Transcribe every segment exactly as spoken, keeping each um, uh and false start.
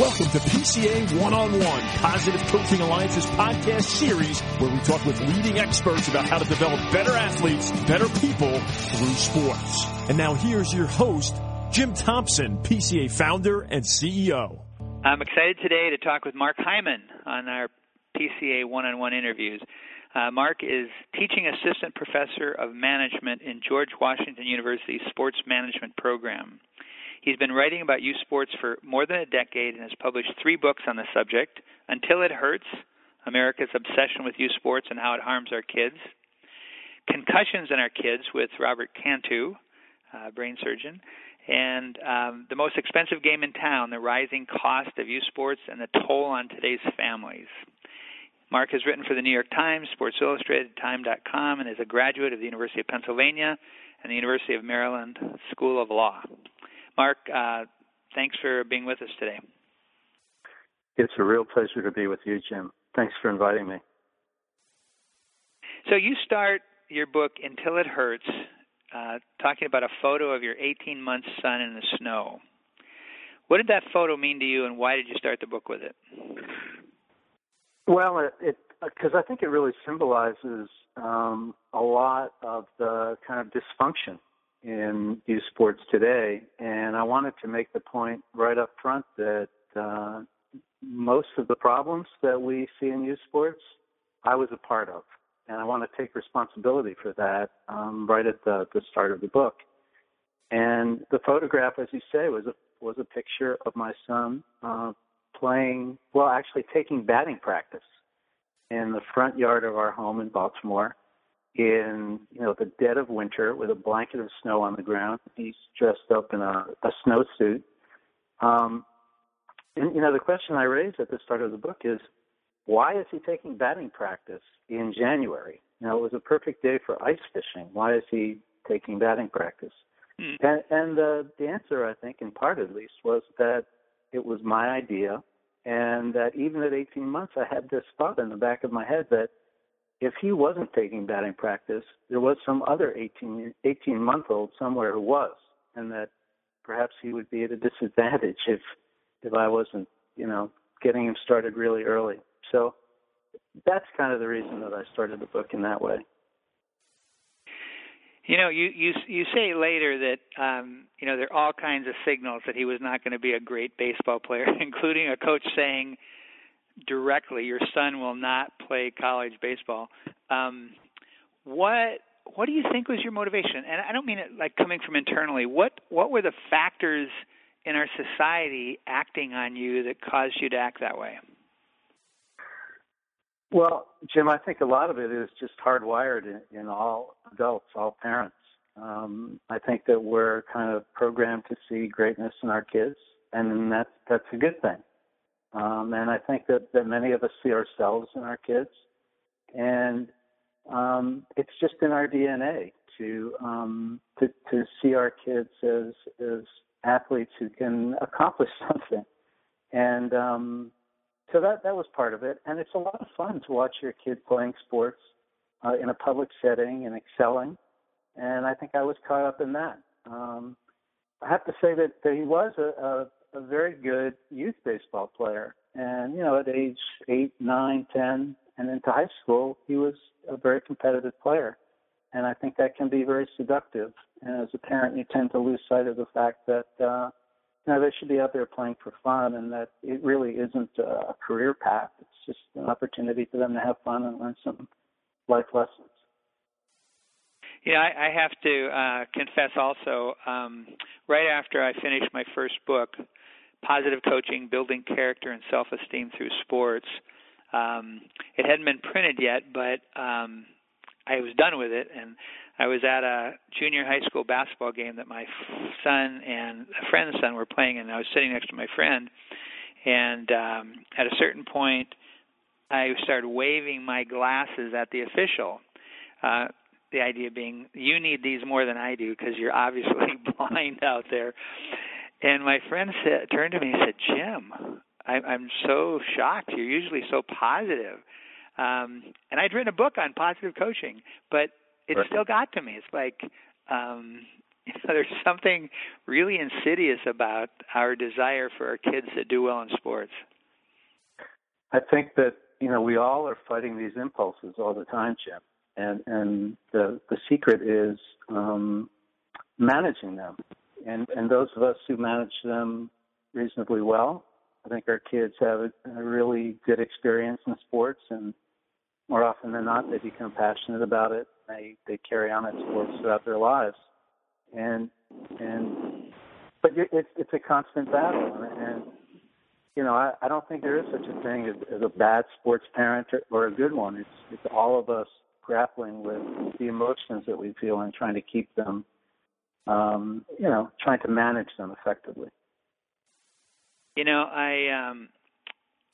Welcome to P C A One-on-One, Positive Coaching Alliance's podcast series where we talk with leading experts about how to develop better athletes, better people through sports. And now here's your host, Jim Thompson, P C A founder and C E O. I'm excited today to talk with Mark Hyman on our P C A One-on-One interviews. Uh, Mark is teaching assistant professor of management in George Washington University's sports management program. He's been writing about youth sports for more than a decade and has published three books on the subject: Until It Hurts, America's Obsession with Youth Sports and How It Harms Our Kids; Concussions in Our Kids with Robert Cantu, uh, brain surgeon; and um, The Most Expensive Game in Town, The Rising Cost of Youth Sports and the Toll on Today's Families. Mark has written for the New York Times, Sports Illustrated, Time dot com, and is a graduate of the University of Pennsylvania and the University of Maryland School of Law. Mark, uh, thanks for being with us today. It's a real pleasure to be with you, Jim. Thanks for inviting me. So you start your book, Until It Hurts, uh, talking about a photo of your eighteen-month son in the snow. What did that photo mean to you, and why did you start the book with it? Well, it because I think it really symbolizes um, a lot of the kind of dysfunction in youth sports today, and I wanted to make the point right up front that uh, most of the problems that we see in youth sports, I was a part of, and I want to take responsibility for that um, right at the, the start of the book. And the photograph, as you say, was a, was a picture of my son uh, playing, well, actually taking batting practice in the front yard of our home in Baltimore, in you know the dead of winter, with a blanket of snow on the ground. He's dressed up in a, a snowsuit. Um, and you know the question I raise at the start of the book is, why is he taking batting practice in January? You know, it was a perfect day for ice fishing. Why is he taking batting practice? Mm. And, and uh, the answer, I think, in part at least, was that it was my idea, and that even at eighteen months, I had this thought in the back of my head that if he wasn't taking batting practice, there was some other eighteen, eighteen-month-old somewhere who was, and that perhaps he would be at a disadvantage if if I wasn't, you know, getting him started really early. So that's kind of the reason that I started the book in that way. You know, you you, you say later that, um, you know, there are all kinds of signals that he was not going to be a great baseball player, including a coach saying directly, your son will not play college baseball. Um, what what do you think was your motivation? And I don't mean it like coming from internally. What what were the factors in our society acting on you that caused you to act that way? Well, Jim, I think a lot of it is just hardwired in, in all adults, all parents. Um, I think that we're kind of programmed to see greatness in our kids, and that's, that's a good thing. Um, and I think that, that many of us see ourselves in our kids, and um, it's just in our D N A to um, to, to see our kids as as athletes who can accomplish something, and um, so that that was part of it. And it's a lot of fun to watch your kid playing sports uh, in a public setting and excelling, and I think I was caught up in that. Um, I have to say that, that he was a, a a very good youth baseball player. And, you know, at age eight, nine, ten, and into high school, he was a very competitive player. And I think that can be very seductive. And as a parent, you tend to lose sight of the fact that, uh, you know, they should be out there playing for fun, and that it really isn't a career path. It's just an opportunity for them to have fun and learn some life lessons. Yeah, I, I have to uh, confess also, um, right after I finished my first book, Positive Coaching, Building Character and Self-Esteem Through Sports, um, it hadn't been printed yet, but um, I was done with it, and I was at a junior high school basketball game that my son and a friend's son were playing, and I was sitting next to my friend, and um, at a certain point, I started waving my glasses at the official. Uh, The idea being, you need these more than I do because you're obviously blind out there. And my friend said, turned to me and said, Jim, I, I'm so shocked. You're usually so positive. Um, and I'd written a book on positive coaching, but it right. still got to me. It's like, um, You know, there's something really insidious about our desire for our kids to do well in sports. I think that, you know, we all are fighting these impulses all the time, Jim. And and the the secret is um, managing them. And and those of us who manage them reasonably well, I think our kids have a, a really good experience in sports, and more often than not, they become passionate about it. They they carry on at sports throughout their lives. And and but it's it's a constant battle. And, and you know, I, I don't think there is such a thing as, as a bad sports parent or, or a good one. It's it's all of us grappling with the emotions that we feel and trying to keep them, um, you know, trying to manage them effectively. You know, I um,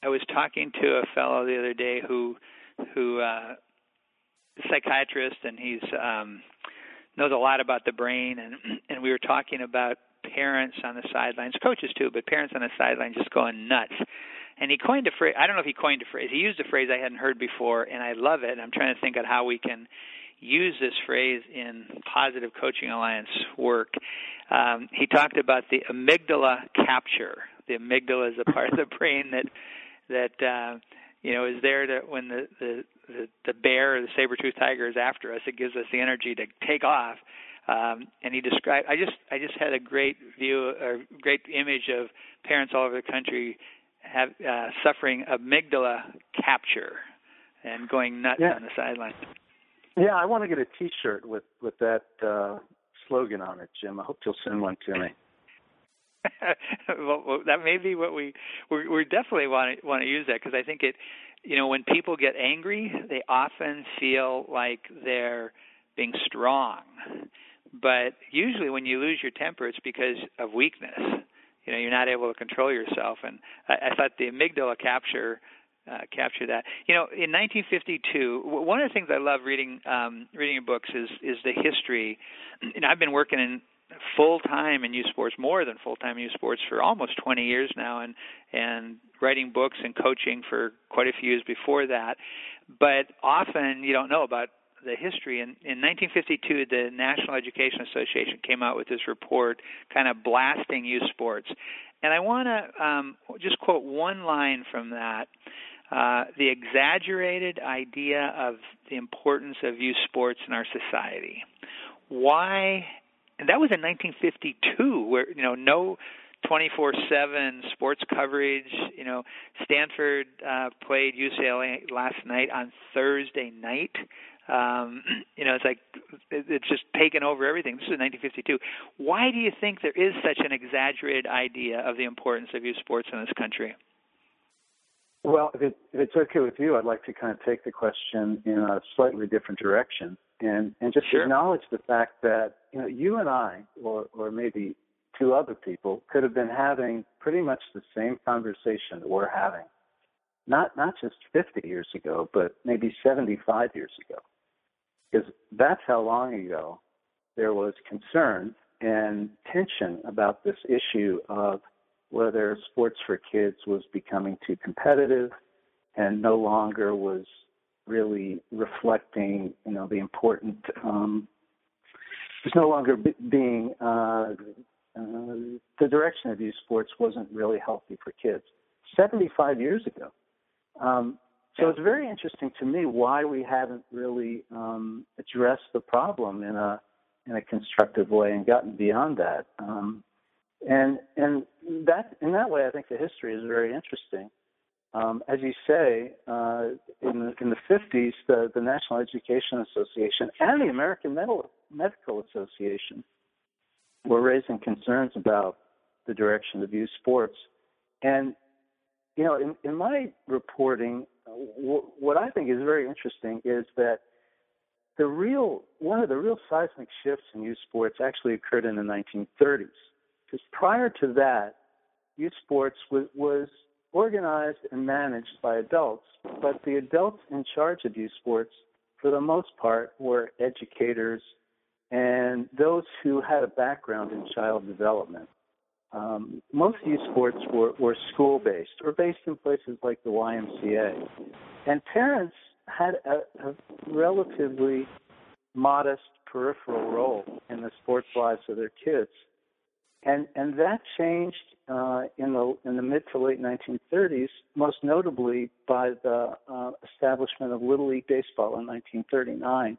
I was talking to a fellow the other day who who uh, is a psychiatrist, and he's um, knows a lot about the brain, and and we were talking about parents on the sidelines, coaches too, but parents on the sidelines just going nuts. And he coined a phrase. I don't know if he coined a phrase. He used a phrase I hadn't heard before, and I love it. And I'm trying to think of how we can use this phrase in Positive Coaching Alliance work. Um, he talked about the amygdala capture. The amygdala is a part of the brain that that uh, you know is there to when the the, the, the bear or the saber-toothed tiger is after us, it gives us the energy to take off. Um, and he described. I just I just had a great view, or great image of parents all over the country have uh, suffering amygdala capture and going nuts yeah. on the sidelines. Yeah, I want to get a T-shirt with with that uh, slogan on it, Jim. I hope you'll send one to me. Well, that may be what we we we definitely want to want to use that, because I think it. You know, when people get angry, they often feel like they're being strong. But usually when you lose your temper, it's because of weakness. You know, you're not able to control yourself. And I, I thought the amygdala capture uh, captured that. You know, in nineteen fifty-two, one of the things I love reading um, reading books is is the history. You know, I've been working in full-time in youth sports, more than full-time in youth sports, for almost twenty years now, and and writing books and coaching for quite a few years before that. But often you don't know about the history. In, in nineteen fifty-two, the National Education Association came out with this report kind of blasting youth sports. And I want to um, just quote one line from that. Uh, the exaggerated idea of the importance of youth sports in our society. Why? And that was in nineteen fifty-two, where, you know, no twenty-four seven sports coverage. You know, Stanford uh, played U C L A last night on Thursday night. Um, you know, it's like it's just taken over everything. This is nineteen fifty-two. Why do you think there is such an exaggerated idea of the importance of youth sports in this country? Well, if, it, if it's okay with you, I'd like to kind of take the question in a slightly different direction and, and just sure. acknowledge the fact that, you know, you and I, or, or maybe two other people, could have been having pretty much the same conversation that we're having, not not just fifty years ago, but maybe seventy-five years ago. Because that's how long ago there was concern and tension about this issue of whether sports for kids was becoming too competitive and no longer was really reflecting, you know, the important, um, it was no longer b- being, uh, uh, the direction of youth sports wasn't really healthy for kids seventy-five years ago. Um, so it's very interesting to me why we haven't really um, addressed the problem in a in a constructive way and gotten beyond that. Um, and and that in that way, I think the history is very interesting. Um, as you say, uh, in the, in the fifties, the, the National Education Association and the American Medical, Medical Association were raising concerns about the direction of youth sports. And you know, in, in my reporting, w- what I think is very interesting is that the real one of the real seismic shifts in youth sports actually occurred in the nineteen thirties. Because prior to that, youth sports w- was organized and managed by adults, but the adults in charge of youth sports, for the most part, were educators and those who had a background in child development. Um, most youth sports were, were school-based or based in places like the Y M C A. And parents had a, a relatively modest peripheral role in the sports lives of their kids. And and that changed uh, in the in the mid to late nineteen thirties, most notably by the uh, establishment of Little League Baseball in nineteen thirty-nine.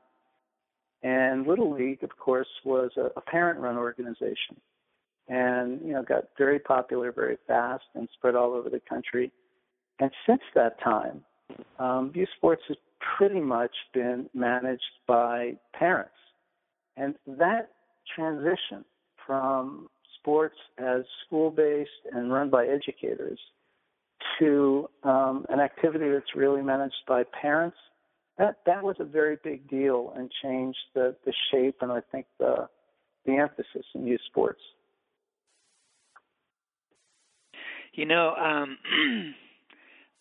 And Little League, of course, was a, a parent-run organization, and you know got very popular very fast and spread all over the country. And since that time, um, youth sports has pretty much been managed by parents, and that transition from sports as school-based and run by educators to um, an activity that's really managed by parents, that that was a very big deal and changed the, the shape and I think the the emphasis in youth sports. You know, um,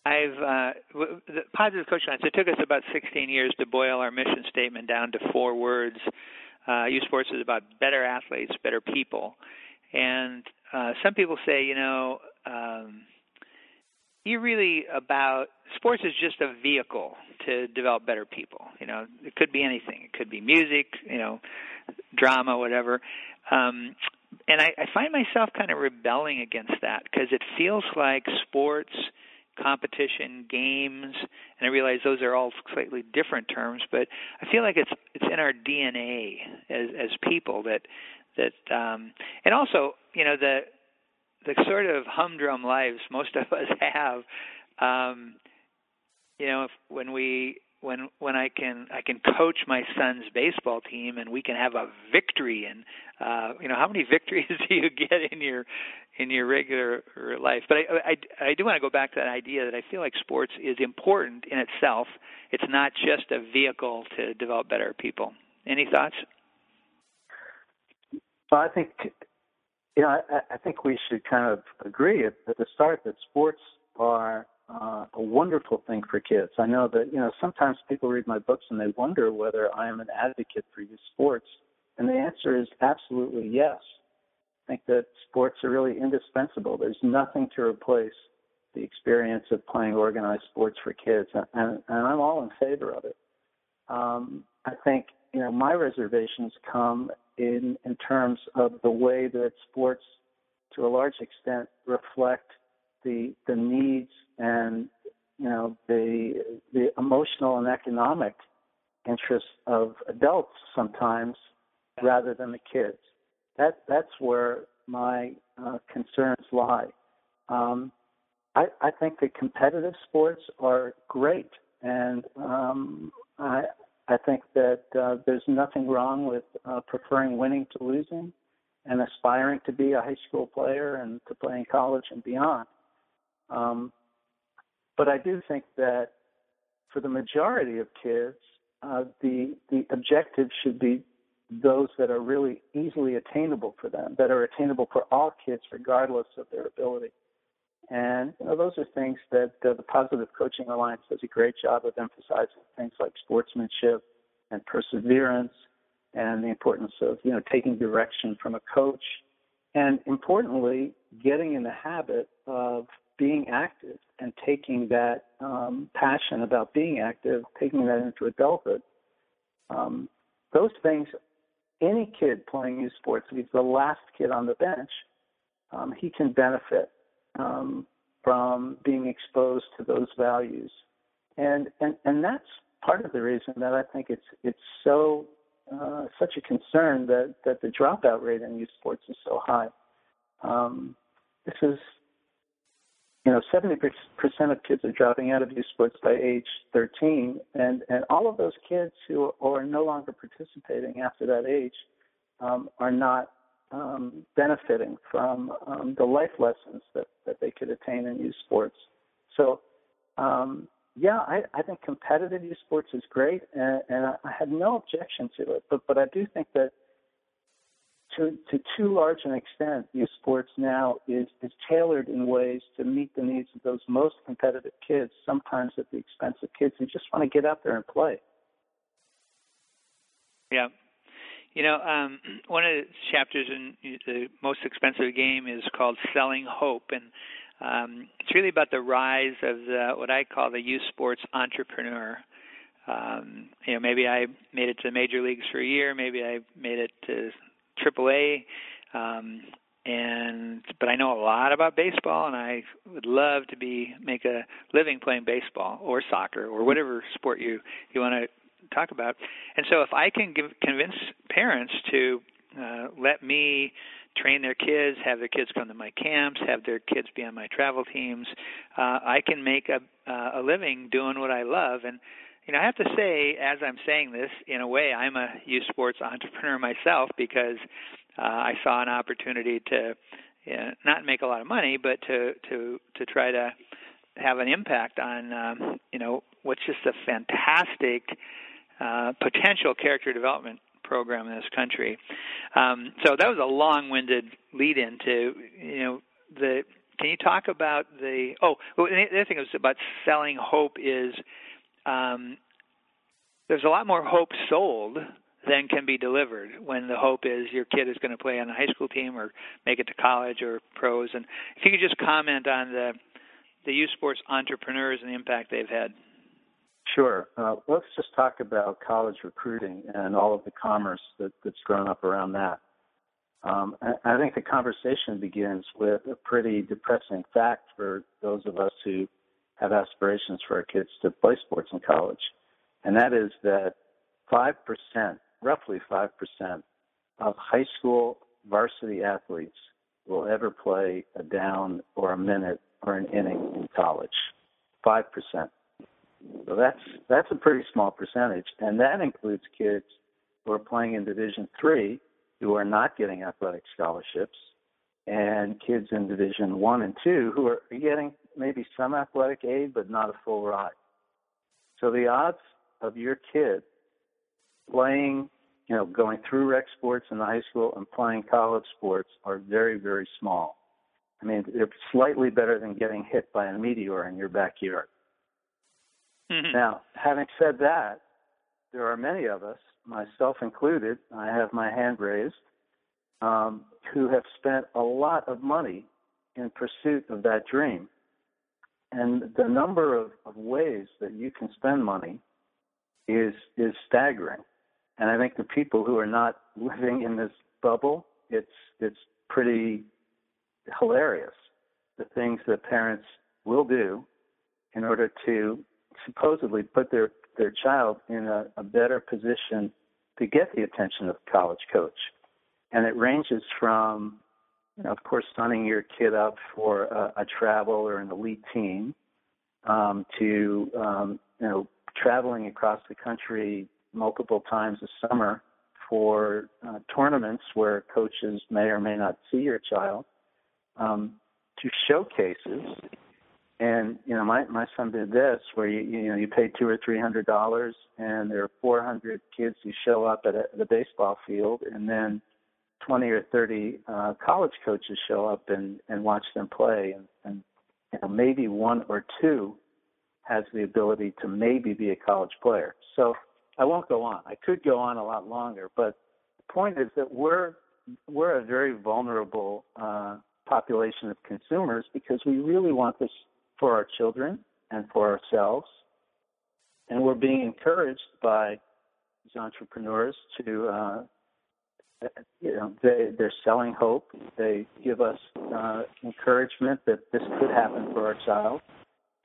I've uh, w- the Positive Coaching Alliance, it took us about sixteen years to boil our mission statement down to four words. Uh, youth sports is about better athletes, better people. And uh, some people say, you know, um, you're really about sports is just a vehicle to develop better people. You know, it could be anything. It could be music, you know, drama, whatever. Um, and I, I find myself kind of rebelling against that because it feels like sports, competition, games, and I realize those are all slightly different terms, but I feel like it's it's in our D N A as as people that that um, and also, you know, the the sort of humdrum lives most of us have. Um, you know, if, when we when when I can I can coach my son's baseball team and we can have a victory, and uh, you know, how many victories do you get in your in your regular life? But I, I, I do want to go back to that idea that I feel like sports is important in itself. It's not just a vehicle to develop better people. Any thoughts? Well, I think you know I, I think we should kind of agree at the start that sports are Uh, a wonderful thing for kids. I know that, you know, sometimes people read my books and they wonder whether I am an advocate for youth sports, and the answer is absolutely yes. I think that sports are really indispensable. There's nothing to replace the experience of playing organized sports for kids, and, and, and I'm all in favor of it. Um, I think, you know, my reservations come in, in terms of the way that sports, to a large extent, reflect The, the needs and, you know, the the emotional and economic interests of adults sometimes rather than the kids. That that's where my uh, concerns lie. Um, I, I think that competitive sports are great, and um, I I think that uh, there's nothing wrong with uh, preferring winning to losing and aspiring to be a high school player and to play in college and beyond. Um, but I do think that for the majority of kids, uh, the the objectives should be those that are really easily attainable for them, that are attainable for all kids regardless of their ability. And you know, those are things that uh, the Positive Coaching Alliance does a great job of emphasizing, things like sportsmanship and perseverance and the importance of, you know, taking direction from a coach and, importantly, getting in the habit of being active and taking that um, passion about being active, taking that into adulthood. Um, those things, any kid playing youth sports, if he's the last kid on the bench, um, he can benefit um, from being exposed to those values. And, and and that's part of the reason that I think it's it's so uh, such a concern that, that the dropout rate in youth sports is so high. Um, this is You know, seventy percent of kids are dropping out of youth sports by age thirteen, and, and all of those kids who are, are no longer participating after that age um, are not um, benefiting from um, the life lessons that, that they could attain in youth sports. So, um, yeah, I, I think competitive youth sports is great, and, and I, I have no objection to it, but, but I do think that To, to too large an extent, youth sports now is, is tailored in ways to meet the needs of those most competitive kids, sometimes at the expense of kids who just want to get out there and play. Yeah. You know, um, one of the chapters in The Most Expensive Game is called Selling Hope, and um, it's really about the rise of the, what I call the youth sports entrepreneur. Um, you know, maybe I made it to the major leagues for a year. Maybe I made it to triple A. Um, and but I know a lot about baseball, and I would love to be make a living playing baseball or soccer or whatever sport you you want to talk about. And so if I can give, convince parents to uh, let me train their kids, have their kids come to my camps, have their kids be on my travel teams, uh, I can make a uh, a living doing what I love. And you know, I have to say, as I'm saying this, in a way, I'm a youth sports entrepreneur myself, because uh, I saw an opportunity to you know, not make a lot of money, but to to, to try to have an impact on, um, you know, what's just a fantastic uh, potential character development program in this country. Um, so that was a long-winded lead into, you know, the – can you talk about the – oh, well, the other thing was about selling hope is – Um, there's a lot more hope sold than can be delivered when the hope is your kid is going to play on a high school team or make it to college or pros. And if you could just comment on the the youth sports entrepreneurs and the impact they've had. Sure. Uh, let's just talk about college recruiting and all of the commerce that, that's grown up around that. Um, I, I think the conversation begins with a pretty depressing fact for those of us who have aspirations for our kids to play sports in college. And that is that five percent, roughly five percent of high school varsity athletes will ever play a down or a minute or an inning in college. five percent. So that's, that's a pretty small percentage. And that includes kids who are playing in Division three who are not getting athletic scholarships, and kids in Division one and two who are getting maybe some athletic aid, but not a full ride. So the odds of your kid playing, you know, going through rec sports in the high school and playing college sports are very, very small. I mean, they're slightly better than getting hit by a meteor in your backyard. Mm-hmm. Now, having said that, there are many of us, myself included, I have my hand raised, um, who have spent a lot of money in pursuit of that dream. And the number of, of ways that you can spend money is is staggering. And I think the people who are not living in this bubble, it's it's pretty hilarious, the things that parents will do in order to supposedly put their, their child in a, a better position to get the attention of a college coach. And it ranges from, you know, of course, signing your kid up for a, a travel or an elite team, um, to, um, you know, traveling across the country multiple times a summer for uh, tournaments where coaches may or may not see your child, um, to showcases. And, you know, my, my son did this where, you, you know, you pay two or three hundred dollars and there are four hundred kids who show up at, a, at the baseball field, and then twenty or thirty uh, college coaches show up and, and watch them play. And, and you know, maybe one or two has the ability to maybe be a college player. So I won't go on. I could go on a lot longer, but the point is that we're, we're a very vulnerable uh, population of consumers, because we really want this for our children and for ourselves. And we're being encouraged by these entrepreneurs to, uh, you know, they, they're selling hope. They give us uh, encouragement that this could happen for our child.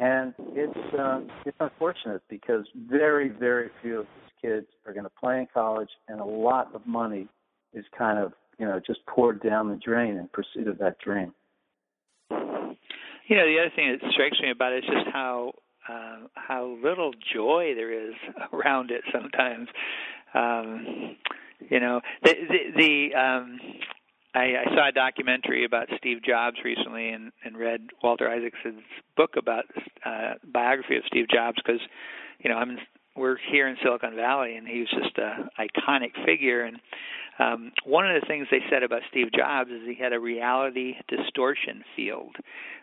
And it's uh, it's unfortunate, because very, very few of these kids are going to play in college, and a lot of money is kind of, you know, just poured down the drain in pursuit of that dream. You know, the other thing that strikes me about it is just how uh, how little joy there is around it sometimes. Um, you know, the, the, the um, I, I saw a documentary about Steve Jobs recently, and, and read Walter Isaacson's book about uh, biography of Steve Jobs, because, you know, I'm we're here in Silicon Valley, and he was just an iconic figure. And um, one of the things they said about Steve Jobs is he had a reality distortion field,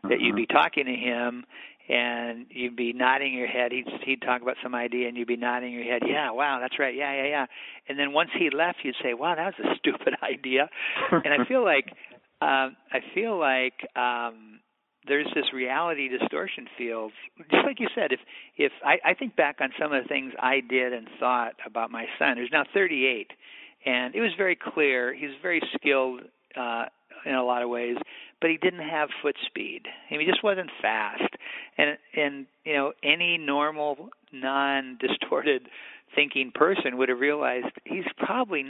that uh-huh. You'd be talking to him, and you'd be nodding your head. He'd, he'd talk about some idea, and you'd be nodding your head. Yeah, wow, that's right. Yeah, yeah, yeah. And then once he left, you'd say, wow, that was a stupid idea. And I feel like, um, I feel like um, there's this reality distortion field. Just like you said, if if I, I think back on some of the things I did and thought about my son, who's now thirty-eight, and it was very clear he was very skilled uh, in a lot of ways, but he didn't have foot speed. I mean, he just wasn't fast. And and you know, any normal, non-distorted thinking person would have realized he's probably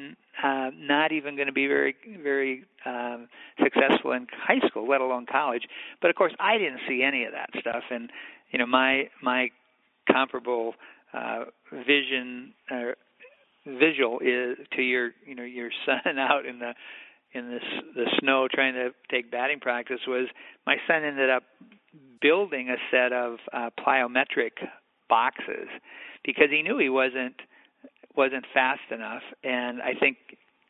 uh, not even going to be very, very um, successful in high school, let alone college. But of course, I didn't see any of that stuff, and you know, my my comparable uh, vision uh, visual is to your you know your son out in the in this the snow trying to take batting practice was my son ended up building a set of uh, plyometric boxes because he knew he wasn't wasn't fast enough. And I think,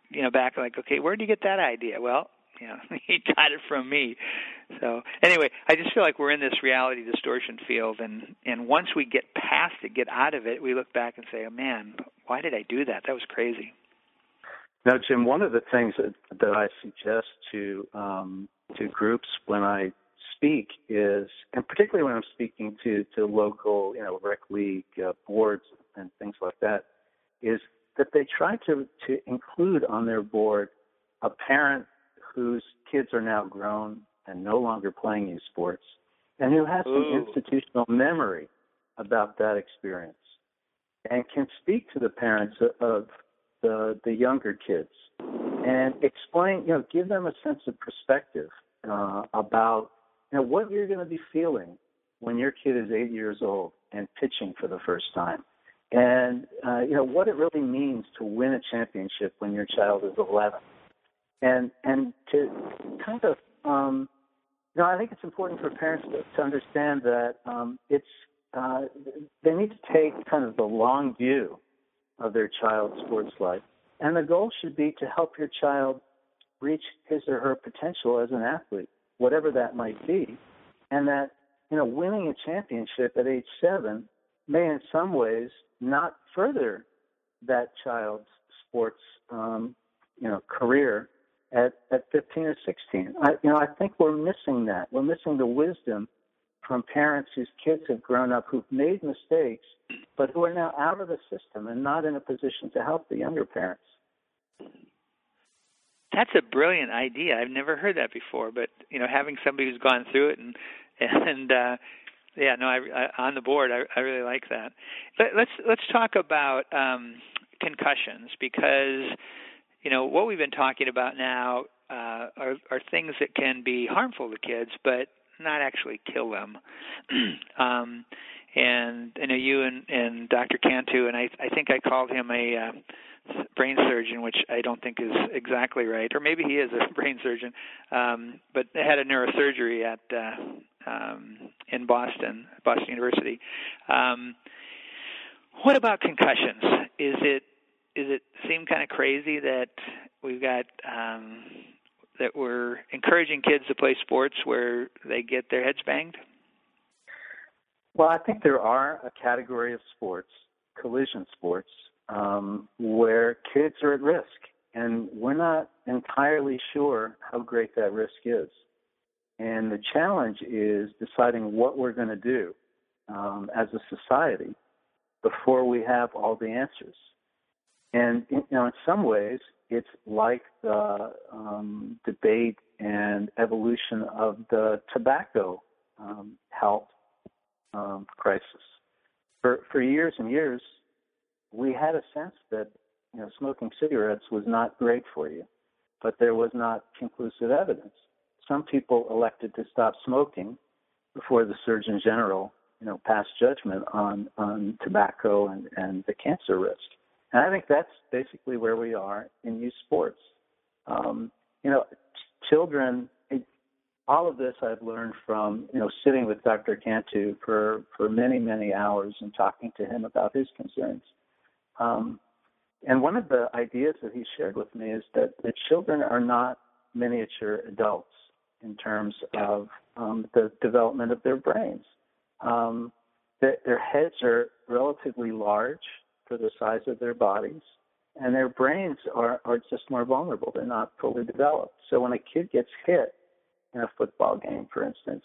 you know, back like, okay, where did you get that idea? Well, you know, he got it from me. So anyway, I just feel like we're in this reality distortion field, and, and once we get past it, get out of it, we look back and say, oh, man, why did I do that? That was crazy. Now, Jim, one of the things that, that I suggest to um, to groups when I speak is, and particularly when I'm speaking to, to local, you know, rec league uh, boards and things like that, is that they try to, to include on their board a parent whose kids are now grown and no longer playing youth sports and who has Ooh. some institutional memory about that experience and can speak to the parents of the, the younger kids and explain, you know, give them a sense of perspective uh, about Now, what you're going to be feeling when your kid is eight years old and pitching for the first time, and uh, you know what it really means to win a championship when your child is eleven, and and to kind of, um, you know, I think it's important for parents to, to understand that um, it's uh, they need to take kind of the long view of their child's sports life, and the goal should be to help your child reach his or her potential as an athlete, whatever that might be, and that, you know, winning a championship at age seven may in some ways not further that child's sports, um, you know, career at, at fifteen or sixteen. I, you know, I think we're missing that. We're missing the wisdom from parents whose kids have grown up, who've made mistakes, but who are now out of the system and not in a position to help the younger parents. That's a brilliant idea. I've never heard that before, but you know, having somebody who's gone through it and and uh, yeah, no, I, I, on the board, I, I really like that. But let's let's talk about um, concussions, because you know what we've been talking about now uh, are, are things that can be harmful to kids, but not actually kill them. um, and I know you and, and Doctor Cantu, and I, I think I called him a. Uh, brain surgeon, which I don't think is exactly right, or maybe he is a brain surgeon, um, but had a neurosurgery at uh, um, in Boston, Boston University. Um, what about concussions? Is it is it seem kind of crazy that we've got um, that we're encouraging kids to play sports where they get their heads banged? Well, I think there are a category of sports, collision sports, Um, where kids are at risk, and we're not entirely sure how great that risk is. And the challenge is deciding what we're going to do um, as a society before we have all the answers. And you know, in some ways, it's like the um, debate and evolution of the tobacco um, health um, crisis. For, for years and years, we had a sense that, you know, smoking cigarettes was not great for you, but there was not conclusive evidence. Some people elected to stop smoking before the Surgeon General, you know, passed judgment on, on tobacco and, and the cancer risk. And I think that's basically where we are in youth sports. Um, you know, children, it, all of this I've learned from, you know, sitting with Doctor Cantu for, for many, many hours and talking to him about his concerns. Um, and one of the ideas that he shared with me is that the children are not miniature adults in terms of um, the development of their brains. Um, their, their heads are relatively large for the size of their bodies, and their brains are, are just more vulnerable. They're not fully developed. So when a kid gets hit in a football game, for instance,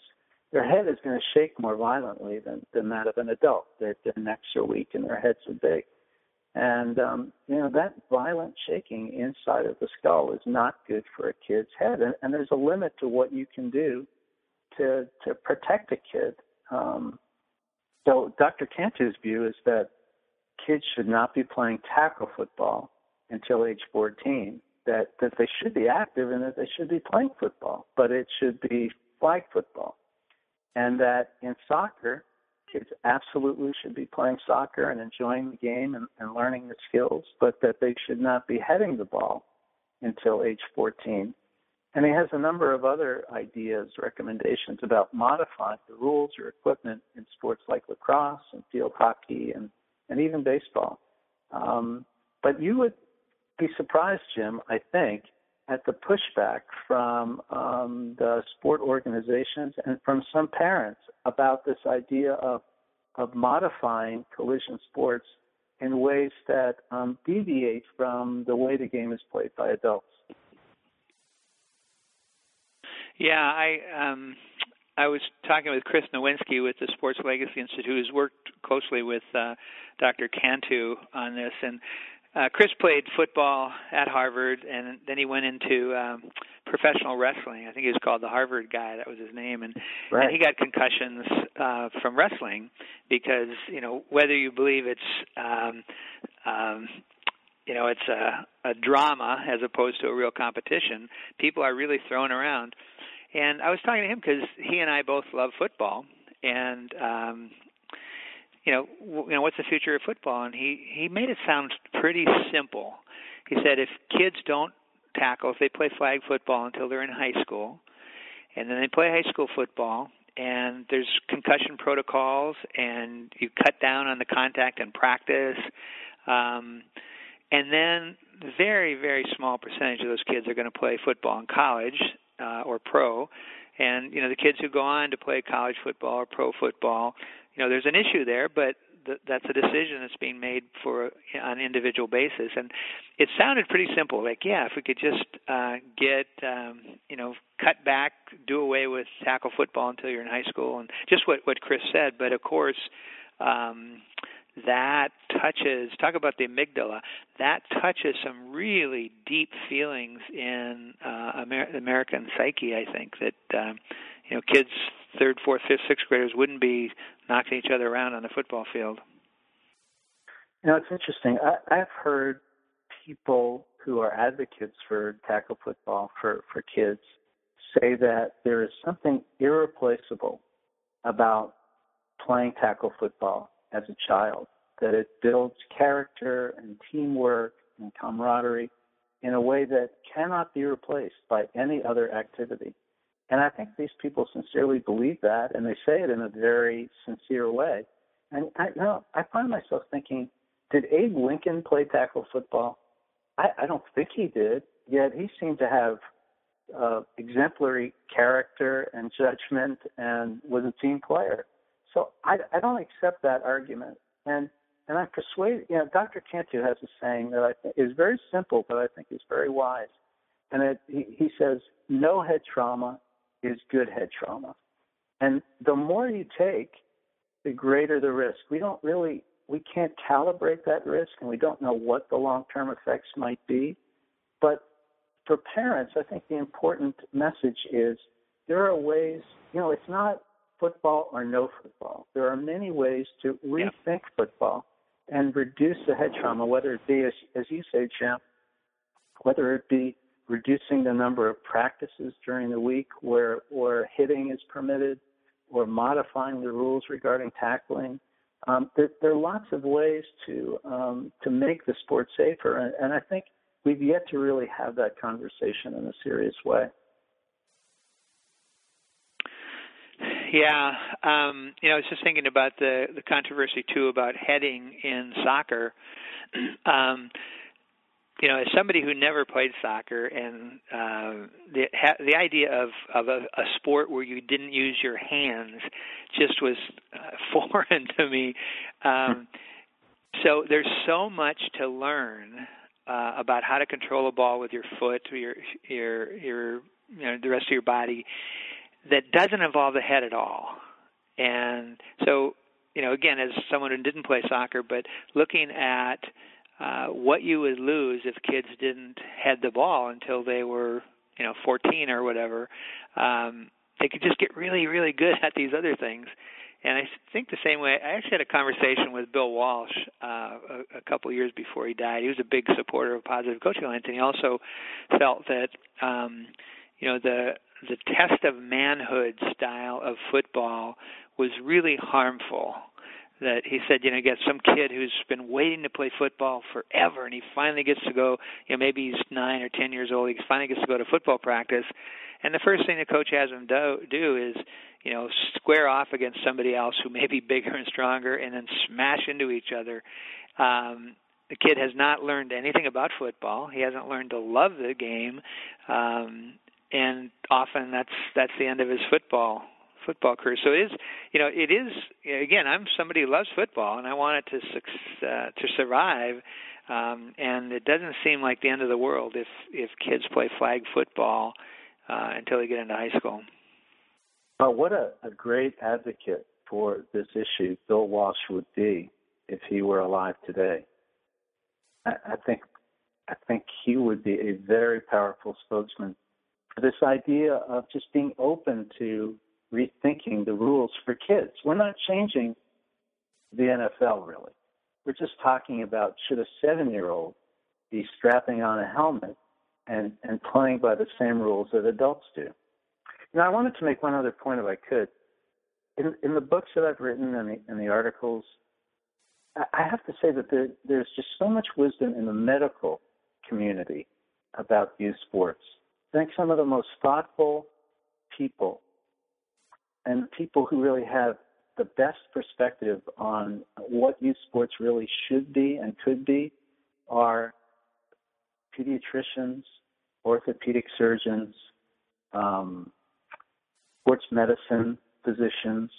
their head is going to shake more violently than, than that of an adult. Their, their necks are weak and their heads are big. And, um, you know, that violent shaking inside of the skull is not good for a kid's head. And, and there's a limit to what you can do to to protect a kid. Um, so Doctor Cantu's view is that kids should not be playing tackle football until age fourteen, that, that they should be active and that they should be playing football, but it should be flag football. And that in soccer, kids absolutely should be playing soccer and enjoying the game and, and learning the skills, but that they should not be heading the ball until age fourteen. And he has a number of other ideas, recommendations about modifying the rules or equipment in sports like lacrosse and field hockey and, and even baseball. Um, but you would be surprised, Jim, I think, at the pushback from um, the sport organizations and from some parents about this idea of of modifying collision sports in ways that um, deviate from the way the game is played by adults. Yeah, I um, I was talking with Chris Nowinski with the Sports Legacy Institute, who's worked closely with uh, Doctor Cantu on this, and Uh, Chris played football at Harvard, and then he went into um, professional wrestling. I think he was called the Harvard guy. That was his name. And, right. and he got concussions uh, from wrestling because, you know, whether you believe it's, um, um, you know, it's a, a drama as opposed to a real competition, people are really thrown around. And I was talking to him because he and I both love football, and um You know, you know, what's the future of football? And he, he made it sound pretty simple. He said if kids don't tackle, if they play flag football until they're in high school, and then they play high school football, and there's concussion protocols, and you cut down on the contact in practice, um, and then very, very small percentage of those kids are going to play football in college uh, or pro. And, you know, the kids who go on to play college football or pro football, you know, there's an issue there, but th- that's a decision that's being made for on an individual basis. And it sounded pretty simple, like, yeah, if we could just uh, get, um, you know, cut back, do away with tackle football until you're in high school, and just what, what Chris said. But, of course, um, that touches, talk about the amygdala, that touches some really deep feelings in uh, Amer- American psyche, I think, that, um, you know, kids, third, fourth, fifth, sixth graders wouldn't be knocking each other around on the football field. You know, it's interesting. I, I've heard people who are advocates for tackle football for, for kids say that there is something irreplaceable about playing tackle football as a child, that it builds character and teamwork and camaraderie in a way that cannot be replaced by any other activity. And I think these people sincerely believe that, and they say it in a very sincere way. And I, you know, I find myself thinking, did Abe Lincoln play tackle football? I, I don't think he did, yet he seemed to have uh, exemplary character and judgment and was a team player. So I, I don't accept that argument. And and I'm persuaded, you know, Doctor Cantu has a saying that I think is very simple, but I think is very wise. And it, he, he says, no head trauma is good head trauma. And the more you take, the greater the risk. We don't really, we can't calibrate that risk, and we don't know what the long-term effects might be. But for parents, I think the important message is there are ways, you know, it's not football or no football. There are many ways to rethink yeah. football and reduce the head trauma, whether it be, as, as you say, Jim, whether it be reducing the number of practices during the week where or hitting is permitted, or modifying the rules regarding tackling. Um, there, there are lots of ways to um, to make the sport safer, and, and I think we've yet to really have that conversation in a serious way. Yeah, um, you know, I was just thinking about the, the controversy, too, about heading in soccer. Um You know, as somebody who never played soccer, and uh, the ha- the idea of of a, a sport where you didn't use your hands just was uh, foreign to me. Um, so there's so much to learn uh, about how to control a ball with your foot, or your your your you know the rest of your body, that doesn't involve the head at all. And so, you know, again, as someone who didn't play soccer, but looking at uh, what you would lose if kids didn't head the ball until they were, you know, fourteen or whatever, um, they could just get really, really good at these other things. And I think the same way, I actually had a conversation with Bill Walsh uh, a, a couple years before he died. He was a big supporter of Positive Coaching Alliance, and he also felt that, um, you know, the the test of manhood style of football was really harmful. That he said, you know, you get some kid who's been waiting to play football forever, and he finally gets to go, you know, maybe he's nine or ten years old, he finally gets to go to football practice, and the first thing the coach has him do, do is, you know, square off against somebody else who may be bigger and stronger and then smash into each other. Um, the kid has not learned anything about football. He hasn't learned to love the game, um, and often that's that's the end of his football football career. So it is, you know, it is, again, I'm somebody who loves football, and I want it to uh, to survive, um, and it doesn't seem like the end of the world if, if kids play flag football uh, until they get into high school. Uh, what a, a great advocate for this issue Bill Walsh would be if he were alive today. I, I think I think he would be a very powerful spokesman for this idea of just being open to rethinking the rules for kids. We're not changing the N F L, really. We're just talking about should a seven-year-old be strapping on a helmet and, and playing by the same rules that adults do. Now, I wanted to make one other point, if I could. In, in the books that I've written and the, and the articles, I have to say that there, there's just so much wisdom in the medical community about youth sports. I think some of the most thoughtful people and people who really have the best perspective on what youth sports really should be and could be are pediatricians, orthopedic surgeons, um, sports medicine physicians.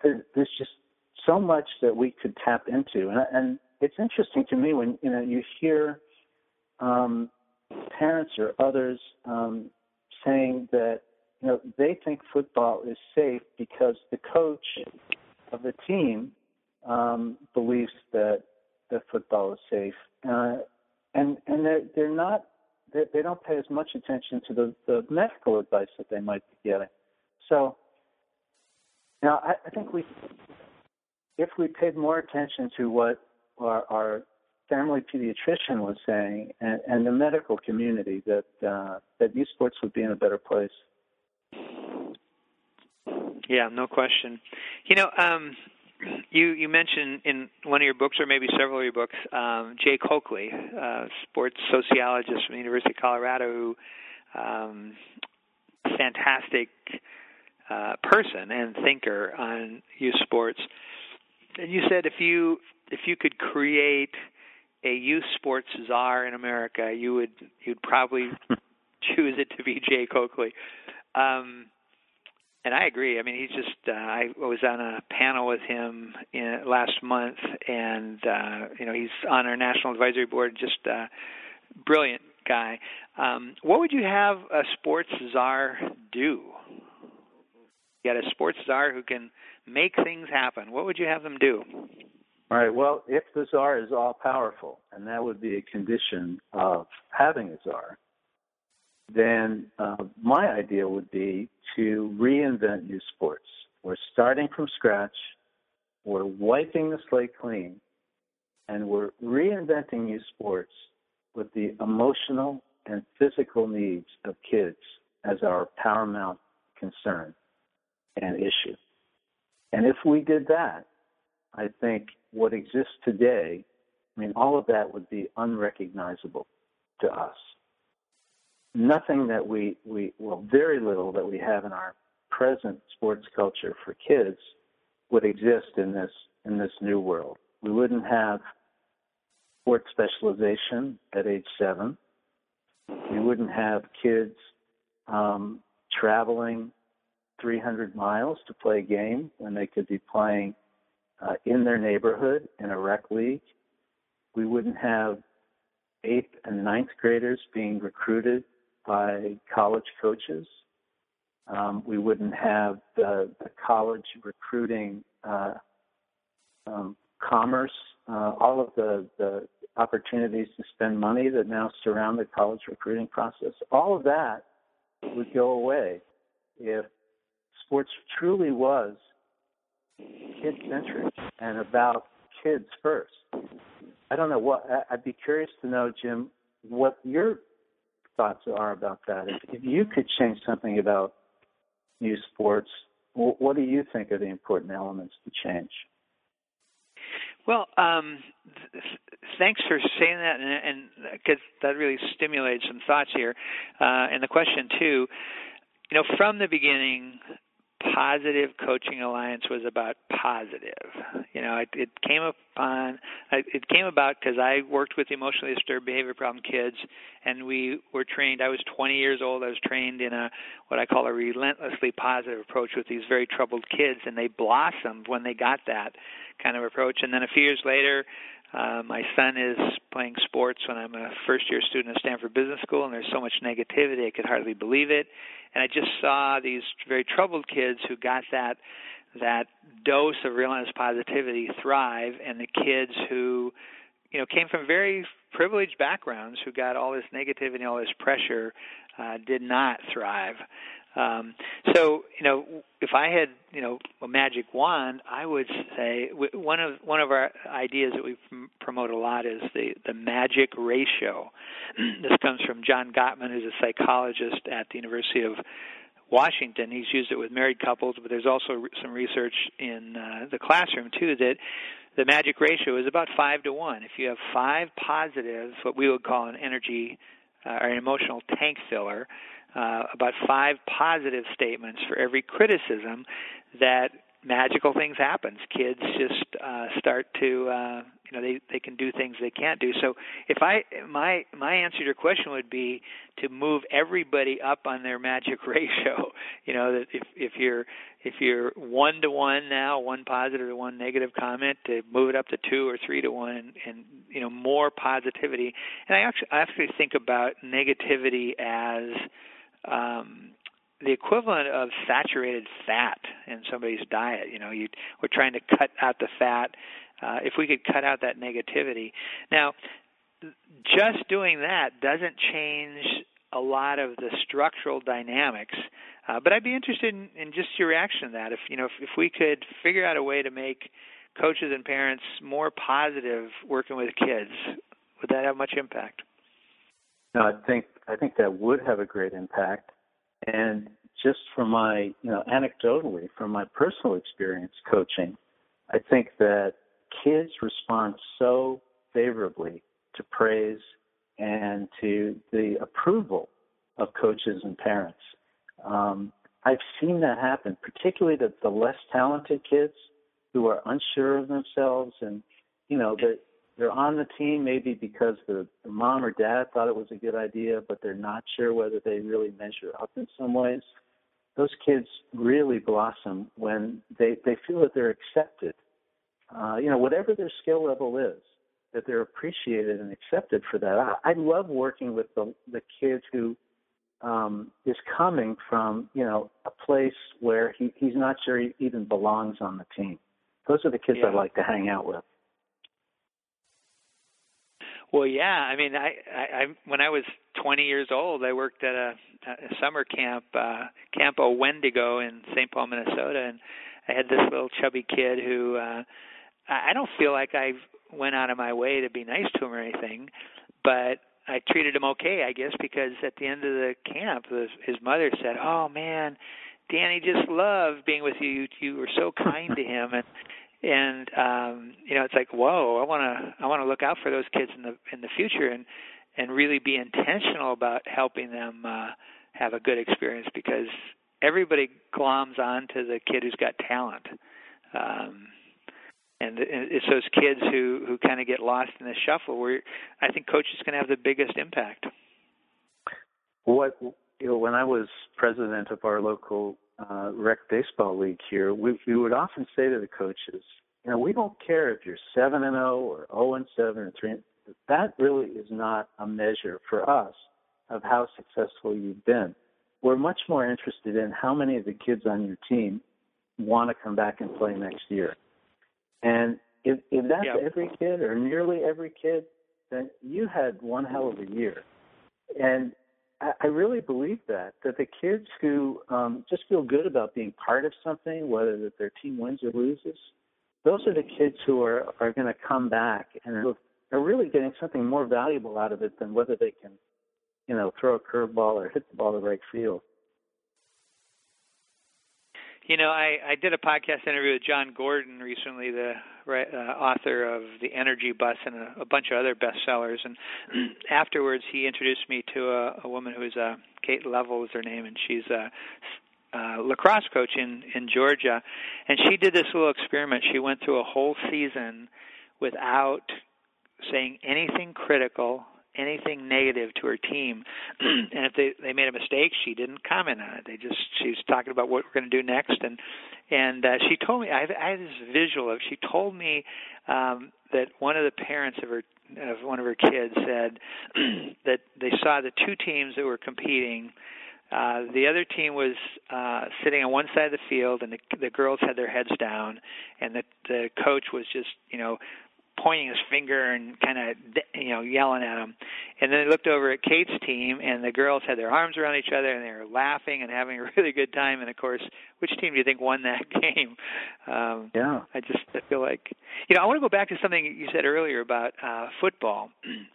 There, there's just so much that we could tap into. And, and it's interesting to me when, you know, you hear um, parents or others um, saying that, you know, they think football is safe because the coach of the team um, believes that that football is safe, uh, and and they're they're not they're, they don't pay as much attention to the, the medical advice that they might be getting. So, you know, I, I think we if we paid more attention to what our, our family pediatrician was saying and, and the medical community, that uh, that youth sports would be in a better place. Yeah, no question. You know, um, you, you mentioned in one of your books, or maybe several of your books, um, Jay Coakley, uh, sports sociologist from the University of Colorado, who um, fantastic uh, person and thinker on youth sports. And you said if you if you could create a youth sports czar in America, you would you'd probably choose it to be Jay Coakley. Um, and I agree. I mean, he's just, uh, I was on a panel with him in, last month, and, uh, you know, he's on our National Advisory Board, just a uh, brilliant guy. Um, what would you have a sports czar do? You got a sports czar who can make things happen. What would you have them do? All right. Well, if the czar is all-powerful, and that would be a condition of having a czar, then uh, my idea would be to reinvent youth sports. We're starting from scratch. We're wiping the slate clean. And we're reinventing youth sports with the emotional and physical needs of kids as our paramount concern and issue. And if we did that, I think what exists today, I mean, all of that would be unrecognizable to us. Nothing that we, we, well, very little that we have in our present sports culture for kids would exist in this in this new world. We wouldn't have sports specialization at age seven. We wouldn't have kids um, traveling three hundred miles to play a game when they could be playing uh, in their neighborhood in a rec league. We wouldn't have eighth and ninth graders being recruited by college coaches. Um, we wouldn't have the, the college recruiting uh, um, commerce, uh, all of the, the opportunities to spend money that now surround the college recruiting process. All of that would go away if sports truly was kid-centric and about kids first. I don't know what, I'd be curious to know, Jim, what your thoughts are about that. If, if you could change something about new sports, what do you think are the important elements to change? Well, um, th- thanks for saying that, and because that really stimulated some thoughts here. Uh, and the question, too, you know, from the beginning, Positive Coaching Alliance was about positive. You know, it, it came upon, it came about because I worked with emotionally disturbed behavior problem kids, and we were trained. I was twenty years old. I was trained in a what I call a relentlessly positive approach with these very troubled kids, and they blossomed when they got that kind of approach. And then a few years later, Uh, my son is playing sports when I'm a first-year student at Stanford Business School, and there's so much negativity, I could hardly believe it. And I just saw these very troubled kids who got that that dose of relentless positivity thrive, and the kids who, you know, came from very privileged backgrounds who got all this negativity and all this pressure uh, did not thrive. Um, so, you know, if I had, you know, a magic wand, I would say one of one of our ideas that we promote a lot is the, the magic ratio. This comes from John Gottman, who's a psychologist at the University of Washington. He's used it with married couples, but there's also some research in uh, the classroom, too, that the magic ratio is about five to one. If you have five positives, what we would call an energy uh, or an emotional tank filler, Uh, about five positive statements for every criticism, that magical things happen. Kids just uh, start to, uh, you know, they, they can do things they can't do. So if I, my my answer to your question would be to move everybody up on their magic ratio. You know, that if, if you're if you're one to one now, one positive to one negative comment, to move it up to two or three to one, and, and you know, more positivity. And I actually I actually think about negativity as Um, the equivalent of saturated fat in somebody's diet. You know, you, we're trying to cut out the fat. Uh, if we could cut out that negativity. Now, just doing that doesn't change a lot of the structural dynamics. Uh, but I'd be interested in, in just your reaction to that. If, you know, if, if we could figure out a way to make coaches and parents more positive working with kids, would that have much impact? No, I think I think that would have a great impact. And just from my, you know, anecdotally, from my personal experience coaching, I think that kids respond so favorably to praise and to the approval of coaches and parents. Um, I've seen that happen, particularly the, the less talented kids who are unsure of themselves and, you know, that they're on the team maybe because the, the mom or dad thought it was a good idea, but they're not sure whether they really measure up in some ways. Those kids really blossom when they, they feel that they're accepted. Uh, you know, whatever their skill level is, that they're appreciated and accepted for that. I, I love working with the, the kid who um, is coming from, you know, a place where he, he's not sure he even belongs on the team. Those are the kids yeah. I like to hang out with. Well, yeah. I mean, I, I, I when I was twenty years old, I worked at a, a summer camp, uh, Camp O'Wendigo in Saint Paul, Minnesota, and I had this little chubby kid who uh, I don't feel like I went out of my way to be nice to him or anything, but I treated him okay, I guess, because at the end of the camp, his, his mother said, "Oh man, Danny just loved being with you. You, you were so kind to him." And And um, you know, it's like, whoa! I want to, I want to look out for those kids in the in the future, and and really be intentional about helping them uh, have a good experience, because everybody gloms on to the kid who's got talent, um, and it's those kids who, who kind of get lost in the shuffle. Where I think coaches can have the biggest impact. What you know, when I was president of our local Uh, rec baseball league here, we, we would often say to the coaches, you know, we don't care if you're seven and zero or zero and seven or three. That really is not a measure for us of how successful you've been. we're much more interested in how many of the kids on your team want to come back and play next year. And if, if that's yep. every kid or nearly every kid, then you had one hell of a year. And I, I really believe that, that the kids who um, just feel good about being part of something, whether that their team wins or loses, those are the kids who are, are going to come back and are, are really getting something more valuable out of it than whether they can, you know, throw a curveball or hit the ball to right field. You know, I, I did a podcast interview with John Gordon recently, the uh, author of The Energy Bus and a, a bunch of other bestsellers. And afterwards, he introduced me to a, a woman who is uh, Kate Lovell is her name, and she's a, a lacrosse coach in, in Georgia. And she did this little experiment. She went through a whole season without saying anything critical, anything negative to her team, and if they, they made a mistake, she didn't comment on it. They just she was talking about what we're going to do next, and and uh, she told me I, I had this visual of she told me um, that one of the parents of her of one of her kids said that they saw the two teams that were competing. Uh, the other team was uh, sitting on one side of the field, and the, the girls had their heads down, and the, the coach was just you know. pointing his finger and kind of, you know, yelling at him. And then they looked over at Kate's team, and the girls had their arms around each other, and they were laughing and having a really good time. And, of course, which team do you think won that game? Um, yeah. I just I feel like, you know, I want to go back to something you said earlier about uh, football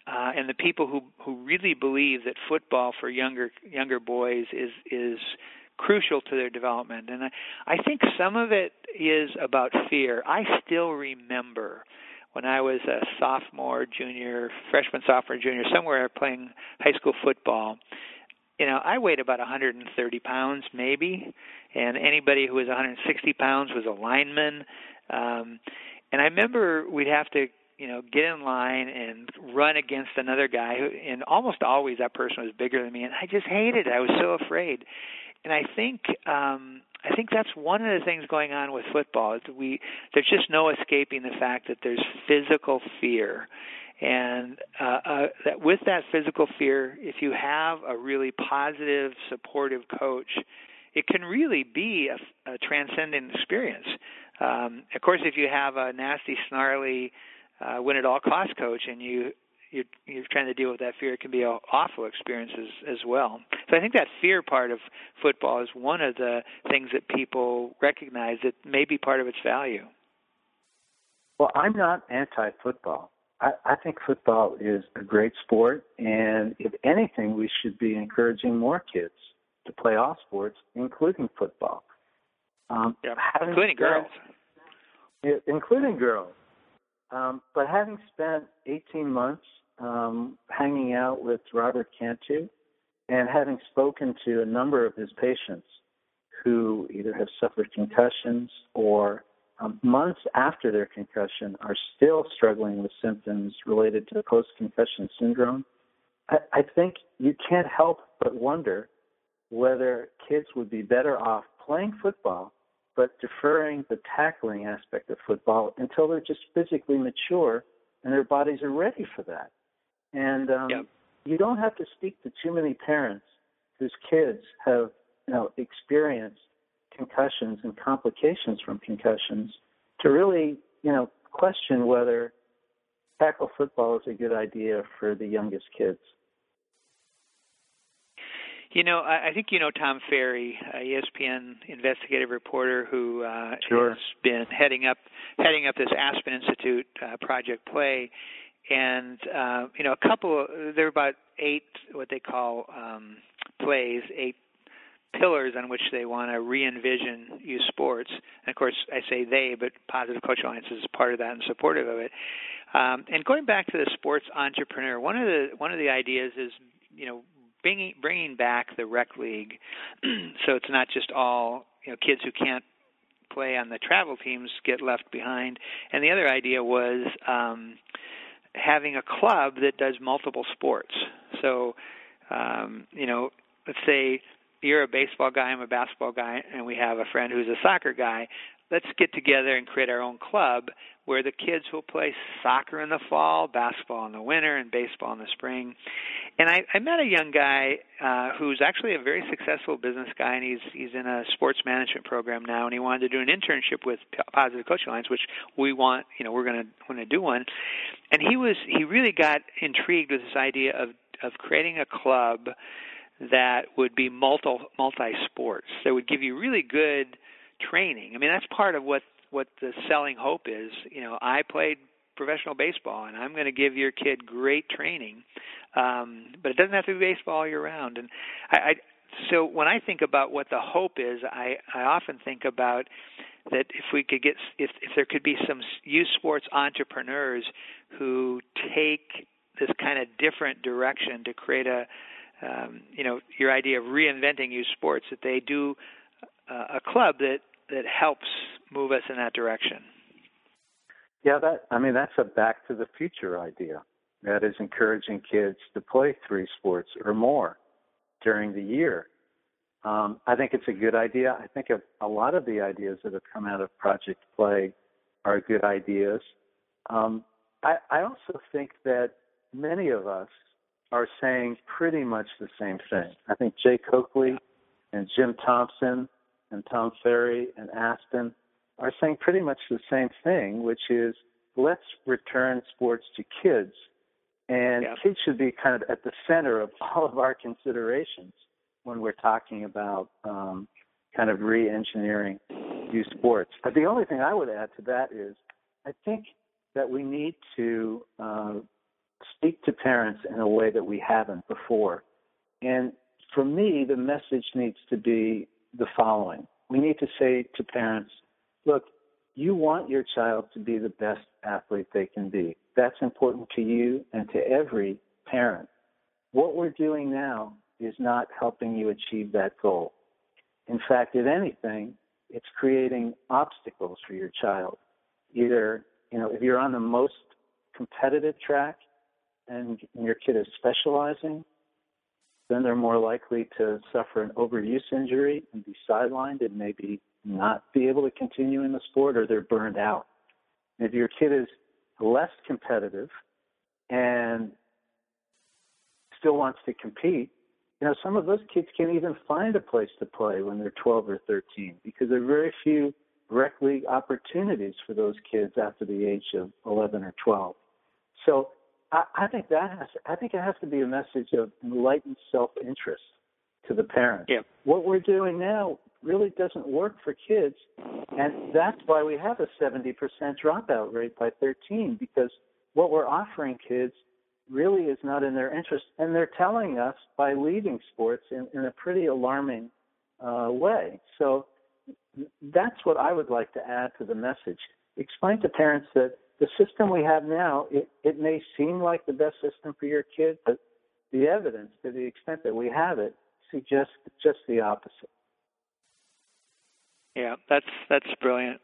uh, and the people who, who really believe that football for younger younger boys is is crucial to their development. And I, I think some of it is about fear. I still remember when I was a sophomore, junior, freshman, sophomore, junior, somewhere playing high school football, you know, I weighed about one hundred thirty pounds maybe, and anybody who was one hundred sixty pounds was a lineman. Um, and I remember we'd have to, you know, get in line and run against another guy, who, and almost always that person was bigger than me, and I just hated it. I was so afraid. And I think um, I think that's one of the things going on with football. We there's just no escaping the fact that there's physical fear, and uh, uh, that with that physical fear, if you have a really positive, supportive coach, it can really be a, a transcendent experience. Um, of course, if you have a nasty, snarly, uh, win-at-all-cost coach, and you You're, you're trying to deal with that fear, it can be an awful experience as, as well. So I think that fear part of football is one of the things that people recognize that may be part of its value. Well, I'm not anti-football. I, I think football is a great sport, and if anything, we should be encouraging more kids to play all sports, including football. Um, yeah, including, girls. Spent, including girls. Including girls. Um, but having spent eighteen months um, hanging out with Robert Cantu and having spoken to a number of his patients who either have suffered concussions or um, months after their concussion are still struggling with symptoms related to post-concussion syndrome, I, I think you can't help but wonder whether kids would be better off playing football but deferring the tackling aspect of football until they're just physically mature and their bodies are ready for that. And um, yep. you don't have to speak to too many parents whose kids have, you know, experienced concussions and complications from concussions to really, you know, question whether tackle football is a good idea for the youngest kids. You know, I think you know Tom Ferry, a E S P N investigative reporter who uh, sure. has been heading up heading up this Aspen Institute, uh, Project Play, and uh, you know a couple. There are about eight what they call um, plays, eight pillars on which they want to re-envision youth sports. And of course, I say they, but Positive Coaching Alliance is part of that and supportive of it. Um, and going back to the sports entrepreneur, one of the one of the ideas is you know. Bringing, bringing back the rec league, so it's not just all you know kids who can't play on the travel teams get left behind. And the other idea was um, having a club that does multiple sports. So, um, you know, let's say you're a baseball guy, I'm a basketball guy, and we have a friend who's a soccer guy. Let's get together and create our own club where the kids will play soccer in the fall, basketball in the winter, and baseball in the spring. And I, I met a young guy uh, who's actually a very successful business guy, and he's he's in a sports management program now, and he wanted to do an internship with Positive Coaching Alliance, which we want, you know, we're going to want to do one. And he was he really got intrigued with this idea of of creating a club that would be multi multi sports, that would give you really good training. I mean, that's part of what what the selling hope is. You know, I played professional baseball, and I'm going to give your kid great training, um, but it doesn't have to be baseball all year round. And I, I so when I think about what the hope is, I, I often think about that if we could get if if there could be some youth sports entrepreneurs who take this kind of different direction to create a um, you know your idea of reinventing youth sports, that they do a, a club that that helps move us in that direction. Yeah, that I mean, that's a back to the future idea. That is encouraging kids to play three sports or more during the year. Um, I think it's a good idea. I think a, a lot of the ideas that have come out of Project Play are good ideas. Um, I, I also think that many of us are saying pretty much the same thing. I think Jay Coakley and Jim Thompson and Tom Ferry and Aspen are saying pretty much the same thing, which is let's return sports to kids, and yeah. kids should be kind of at the center of all of our considerations when we're talking about um, kind of re-engineering youth sports. But the only thing I would add to that is I think that we need to uh, speak to parents in a way that we haven't before. And for me, the message needs to be the following. We need to say to parents, look, you want your child to be the best athlete they can be. That's important to you and to every parent. What we're doing now is not helping you achieve that goal. In fact, if anything, it's creating obstacles for your child. Either, you know, if you're on the most competitive track and your kid is specializing, then they're more likely to suffer an overuse injury and be sidelined and maybe not be able to continue in the sport, or they're burned out. If your kid is less competitive and still wants to compete, you know, some of those kids can't even find a place to play when they're twelve or thirteen because there are very few rec league opportunities for those kids after the age of eleven or twelve. So I, I think that has, I think it has to be a message of enlightened self-interest to the parents. Yeah. What we're doing now really doesn't work for kids, and that's why we have a seventy percent dropout rate by thirteen, because what we're offering kids really is not in their interest, and they're telling us by leaving sports in, in a pretty alarming uh, way. So that's what I would like to add to the message. Explain to parents that the system we have now, it, it may seem like the best system for your kid, but the evidence, to the extent that we have it, suggests just the opposite. Yeah, that's that's brilliant.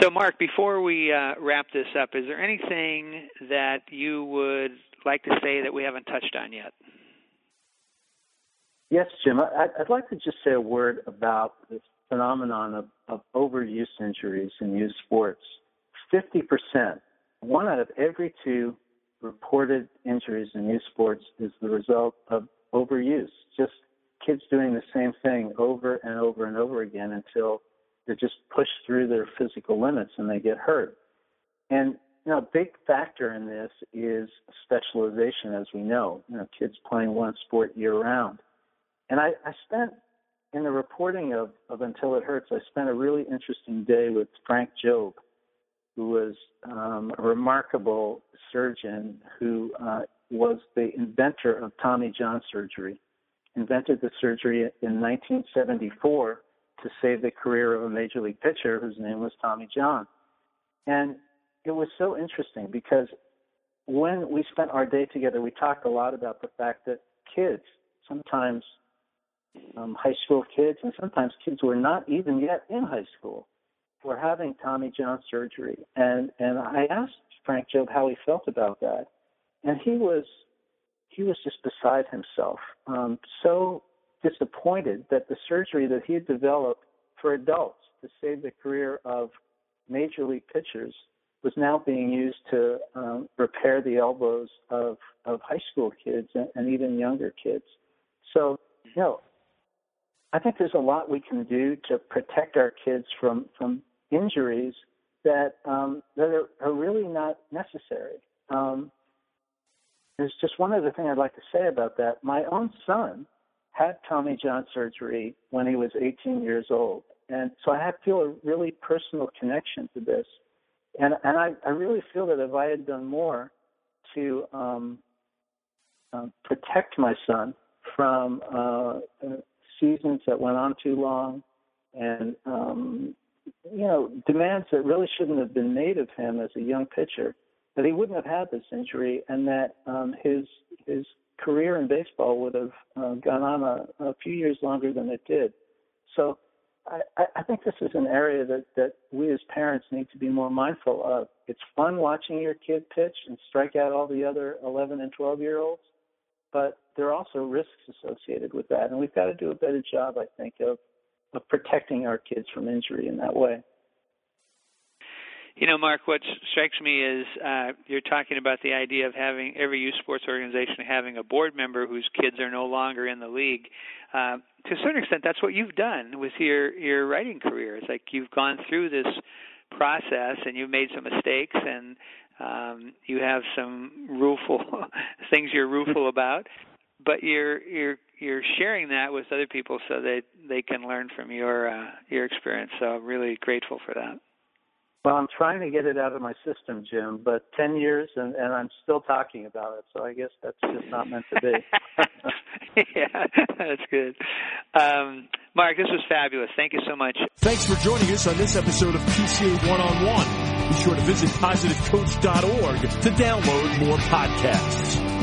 So, Mark, before we uh, wrap this up, is there anything that you would like to say that we haven't touched on yet? Yes, Jim. I, I'd like to just say a word about this phenomenon of, of overuse injuries in youth sports. fifty percent, one out of every two reported injuries in youth sports is the result of overuse, just kids doing the same thing over and over and over again until they're just pushed through their physical limits and they get hurt. And, you know, a big factor in this is specialization, as we know, you know, kids playing one sport year-round. And I, I spent, in the reporting of, of Until It Hurts, I spent a really interesting day with Frank Jobe, who was um, a remarkable surgeon who uh, was the inventor of Tommy John surgery. Invented the surgery in nineteen seventy-four to save the career of a major league pitcher whose name was Tommy John. And it was so interesting because when we spent our day together, we talked a lot about the fact that kids, sometimes um, high school kids, and sometimes kids who were not even yet in high school, were having Tommy John surgery. And, and I asked Frank Jobe how he felt about that. And he was He was just beside himself, um, so disappointed that the surgery that he had developed for adults to save the career of major league pitchers was now being used to um, repair the elbows of, of high school kids and, and even younger kids. So, you know, I think there's a lot we can do to protect our kids from, from injuries that um, that are, are really not necessary. Um, there's just one other thing I'd like to say about that. My own son had Tommy John surgery when he was eighteen years old, and so I have, feel a really personal connection to this. And and I, I really feel that if I had done more to um, um, protect my son from uh, seasons that went on too long and, um, you know, demands that really shouldn't have been made of him as a young pitcher, that he wouldn't have had this injury and that um, his his career in baseball would have uh, gone on a, a few years longer than it did. So I, I think this is an area that, that we as parents need to be more mindful of. It's fun watching your kid pitch and strike out all the other eleven and twelve-year-olds, but there are also risks associated with that, and we've got to do a better job, I think, of, of protecting our kids from injury in that way. You know, Mark, what strikes me is uh, you're talking about the idea of having every youth sports organization having a board member whose kids are no longer in the league. Uh, to a certain extent, that's what you've done with your, your writing career. It's like you've gone through this process and you've made some mistakes and um, you have some rueful things you're rueful about, but you're you're you're sharing that with other people so that they can learn from your uh, your experience. So I'm really grateful for that. Well, I'm trying to get it out of my system, Jim, but ten years and, and I'm still talking about it, so I guess that's just not meant to be. Yeah, that's good. Um, Mark, this was fabulous. Thank you so much. Thanks for joining us on this episode of P C A One-on-One. Be sure to visit positive coach dot org to download more podcasts.